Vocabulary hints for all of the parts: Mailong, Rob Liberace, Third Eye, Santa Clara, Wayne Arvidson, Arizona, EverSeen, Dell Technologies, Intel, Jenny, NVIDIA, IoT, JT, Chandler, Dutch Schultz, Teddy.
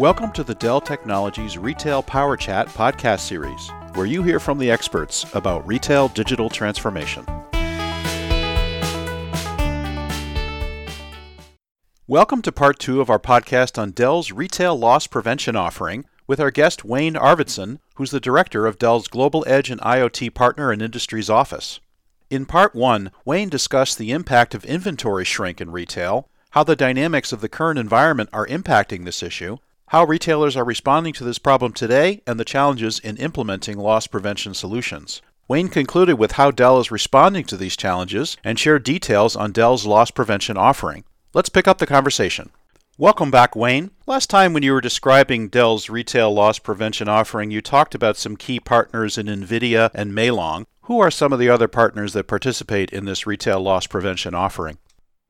Welcome to the Dell Technologies Retail Power Chat podcast series, where you hear from the experts about retail digital transformation. Welcome to part 2 of our podcast on Dell's retail loss prevention offering with our guest Wayne Arvidson, who's the director of Dell's Global Edge and IoT Partner and Industries office. In part 1, Wayne discussed the impact of inventory shrink in retail, how the dynamics of the current environment are impacting this issue, how retailers are responding to this problem today, and the challenges in implementing loss prevention solutions. Wayne concluded with how Dell is responding to these challenges and shared details on Dell's loss prevention offering. Let's pick up the conversation. Welcome back, Wayne. Last time when you were describing Dell's retail loss prevention offering, you talked about some key partners in NVIDIA and Mailong. Who are some of the other partners that participate in this retail loss prevention offering?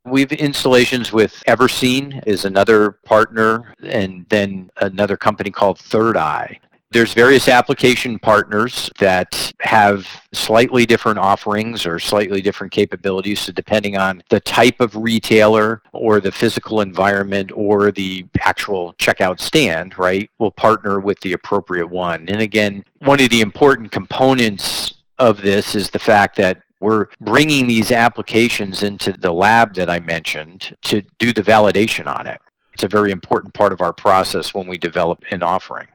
We've installations with EverSeen is another partner, and then another company called Third Eye. There's various application partners that have slightly different offerings or slightly different capabilities. So depending on the type of retailer or the physical environment or the actual checkout stand, right, we'll partner with the appropriate one. And again, one of the important components of this is the fact that we're bringing these applications into the lab that I mentioned to do the validation on it. It's a very important part of our process when we develop an offering.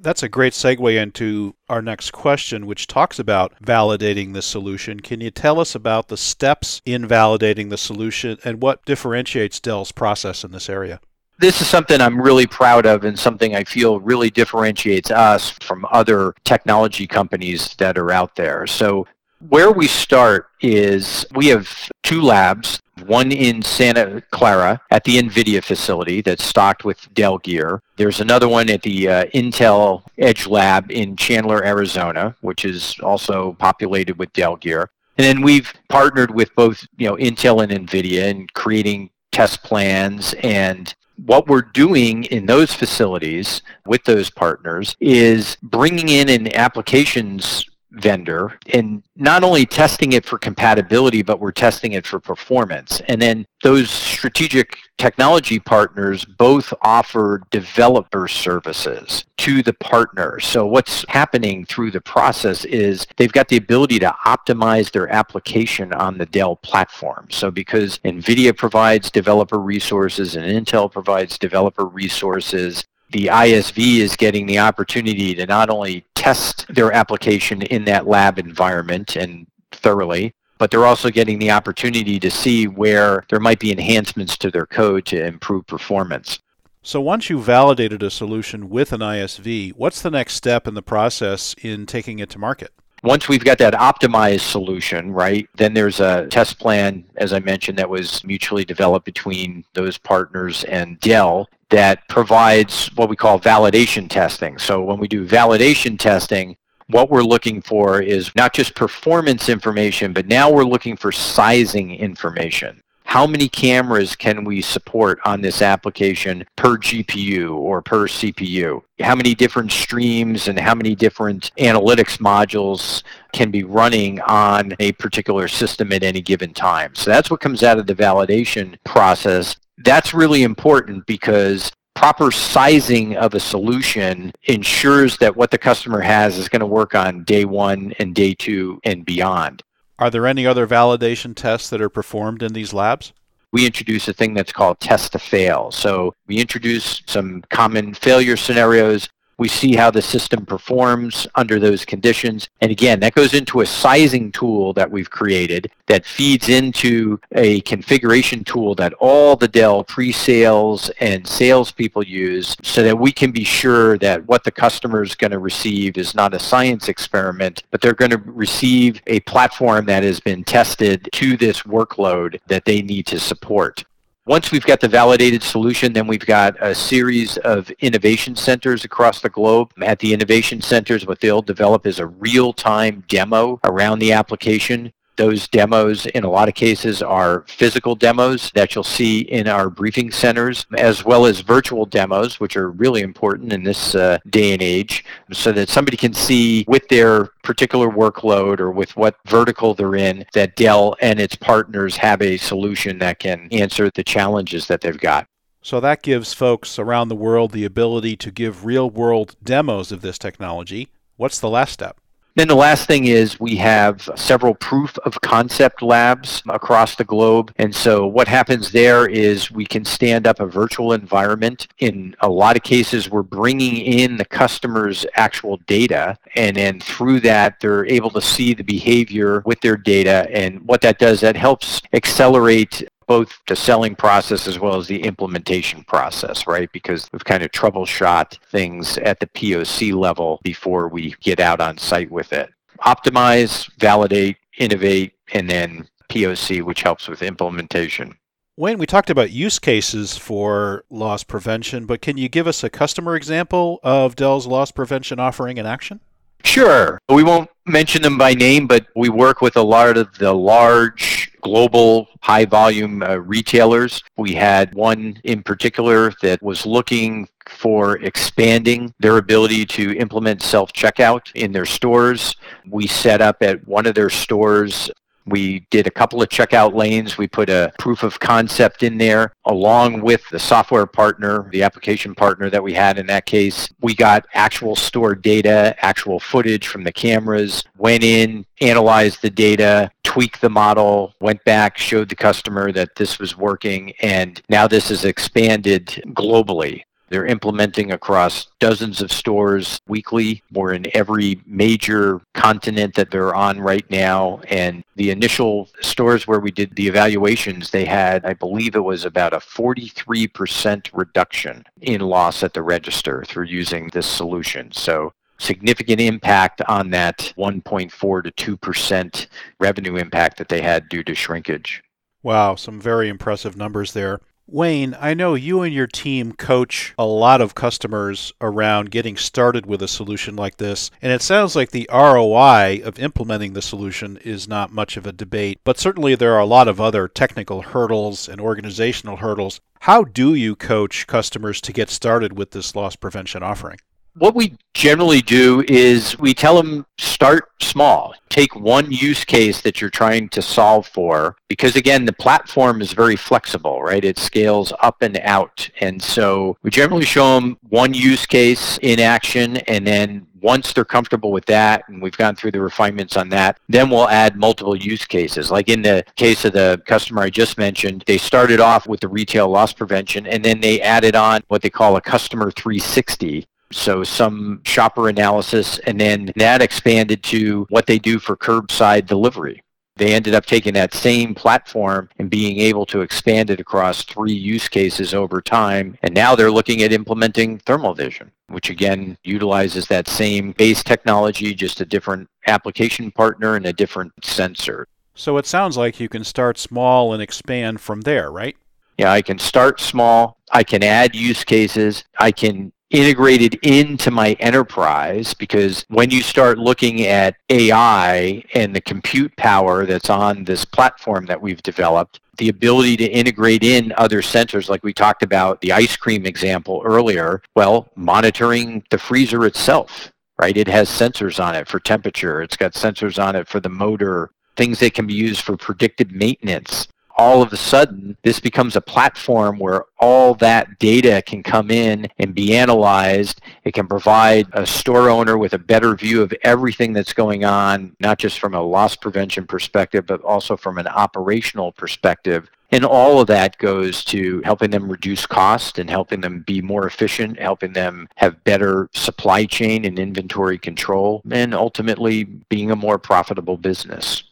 That's a great segue into our next question, which talks about validating the solution. Can you tell us about the steps in validating the solution and what differentiates Dell's process in this area? This is something I'm really proud of and something I feel really differentiates us from other technology companies that are out there. So where we start is we have two labs, one in Santa Clara at the NVIDIA facility that's stocked with Dell gear. There's another one at the Intel Edge Lab in Chandler, Arizona, which is also populated with Dell gear. And then we've partnered with both, Intel and NVIDIA in creating test plans. And what we're doing in those facilities with those partners is bringing in an applications vendor and not only testing it for compatibility, but we're testing it for performance. And then those strategic technology partners both offer developer services to the partner. So what's happening through the process is they've got the ability to optimize their application on the Dell platform. So because NVIDIA provides developer resources and Intel provides developer resources, the ISV is getting the opportunity to not only test their application in that lab environment and thoroughly, but they're also getting the opportunity to see where there might be enhancements to their code to improve performance. So once you've validated a solution with an ISV, what's the next step in the process in taking it to market? Once we've got that optimized solution, right, then there's a test plan, as I mentioned, that was mutually developed between those partners and Dell that provides what we call validation testing. So when we do validation testing, what we're looking for is not just performance information, but now we're looking for sizing information. How many cameras can we support on this application per GPU or per CPU? How many different streams and how many different analytics modules can be running on a particular system at any given time? So that's what comes out of the validation process. That's really important because proper sizing of a solution ensures that what the customer has is going to work on day one and day two and beyond. Are there any other validation tests that are performed in these labs? We introduce a thing that's called test to fail. So we introduce some common failure scenarios. We see how the system performs under those conditions. And again, that goes into a sizing tool that we've created that feeds into a configuration tool that all the Dell pre-sales and salespeople use so that we can be sure that what the customer is going to receive is not a science experiment, but they're going to receive a platform that has been tested to this workload that they need to support. Once we've got the validated solution, then we've got a series of innovation centers across the globe. At the innovation centers, what they'll develop is a real-time demo around the application. Those demos, in a lot of cases, are physical demos that you'll see in our briefing centers, as well as virtual demos, which are really important in this day and age, so that somebody can see with their particular workload or with what vertical they're in, that Dell and its partners have a solution that can answer the challenges that they've got. So that gives folks around the world the ability to give real-world demos of this technology. What's the last step? Then the last thing is we have several proof of concept labs across the globe. And so what happens there is we can stand up a virtual environment. In a lot of cases, we're bringing in the customer's actual data. And then through that, they're able to see the behavior with their data. And what that does, that helps accelerate both the selling process as well as the implementation process, right? Because we've kind of troubleshot things at the POC level before we get out on site with it. Optimize, validate, innovate, and then POC, which helps with implementation. Wayne, we talked about use cases for loss prevention, but can you give us a customer example of Dell's loss prevention offering in action? Sure. We won't mention them by name, but we work with a lot of the large global high-volume retailers. We had one in particular that was looking for expanding their ability to implement self-checkout in their stores. We set up at one of their stores. We did a couple of checkout lanes. We put a proof of concept in there along with the software partner, the application partner that we had in that case. We got actual store data, actual footage from the cameras, went in, analyzed the data, tweaked the model, went back, showed the customer that this was working, and now this is expanded globally. They're implementing across dozens of stores weekly. We're in every major continent that they're on right now. And the initial stores where we did the evaluations, they had, I believe it was about a 43% reduction in loss at the register through using this solution. So significant impact on that 1.4 to 2% revenue impact that they had due to shrinkage. Wow, some very impressive numbers there. Wayne, I know you and your team coach a lot of customers around getting started with a solution like this, and it sounds like the ROI of implementing the solution is not much of a debate, but certainly there are a lot of other technical hurdles and organizational hurdles. How do you coach customers to get started with this loss prevention offering? What we generally do is we tell them start small. Take one use case that you're trying to solve for, because again, the platform is very flexible, right? It scales up and out. And so we generally show them one use case in action, and then once they're comfortable with that, and we've gone through the refinements on that, then we'll add multiple use cases. Like in the case of the customer I just mentioned, they started off with the retail loss prevention, and then they added on what they call a customer 360. So some shopper analysis, and then that expanded to what they do for curbside delivery. They ended up taking that same platform and being able to expand it across three use cases over time. And now they're looking at implementing thermal vision, which again utilizes that same base technology, just a different application partner and a different sensor. So it sounds like you can start small and expand from there, right? Yeah, I can start small. I can add use cases. I can integrated into my enterprise, because when you start looking at AI and the compute power that's on this platform that we've developed, the ability to integrate in other sensors, like we talked about the ice cream example earlier, well, monitoring the freezer itself, right? It has sensors on it for temperature. It's got sensors on it for the motor, things that can be used for predictive maintenance. All of a sudden, this becomes a platform where all that data can come in and be analyzed. It can provide a store owner with a better view of everything that's going on, not just from a loss prevention perspective, but also from an operational perspective. And all of that goes to helping them reduce cost and helping them be more efficient, helping them have better supply chain and inventory control, and ultimately being a more profitable business.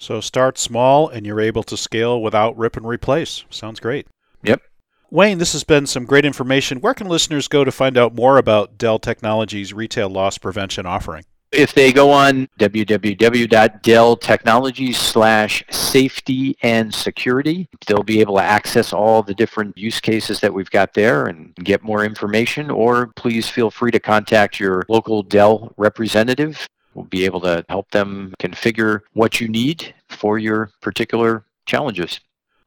So start small, and you're able to scale without rip and replace. Sounds great. Yep. Wayne, this has been some great information. Where can listeners go to find out more about Dell Technologies' retail loss prevention offering? If they go on www.delltechnologies.com/safety-and-security, they'll be able to access all the different use cases that we've got there and get more information, or please feel free to contact your local Dell representative. We'll be able to help them configure what you need for your particular challenges.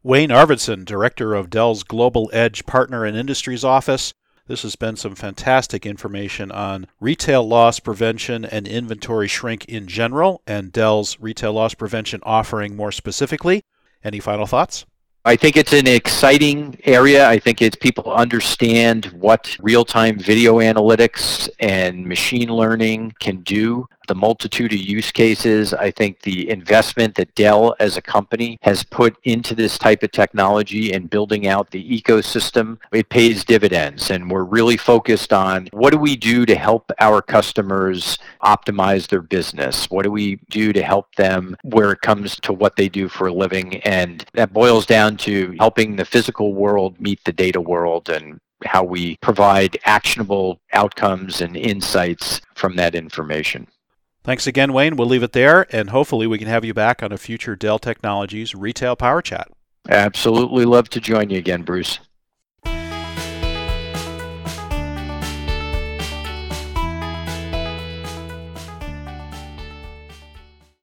Wayne Arvidson, Director of Dell's Global Edge Partner and Industries Office. This has been some fantastic information on retail loss prevention and inventory shrink in general, and Dell's retail loss prevention offering more specifically. Any final thoughts? I think it's an exciting area. I think it's people understand what real-time video analytics and machine learning can do, the multitude of use cases. I think the investment that Dell as a company has put into this type of technology and building out the ecosystem, it pays dividends. And we're really focused on what do we do to help our customers optimize their business? What do we do to help them where it comes to what they do for a living? And that boils down to helping the physical world meet the data world and how we provide actionable outcomes and insights from that information. Thanks again, Wayne. We'll leave it there, and hopefully we can have you back on a future Dell Technologies Retail Power Chat. Absolutely love to join you again, Bruce.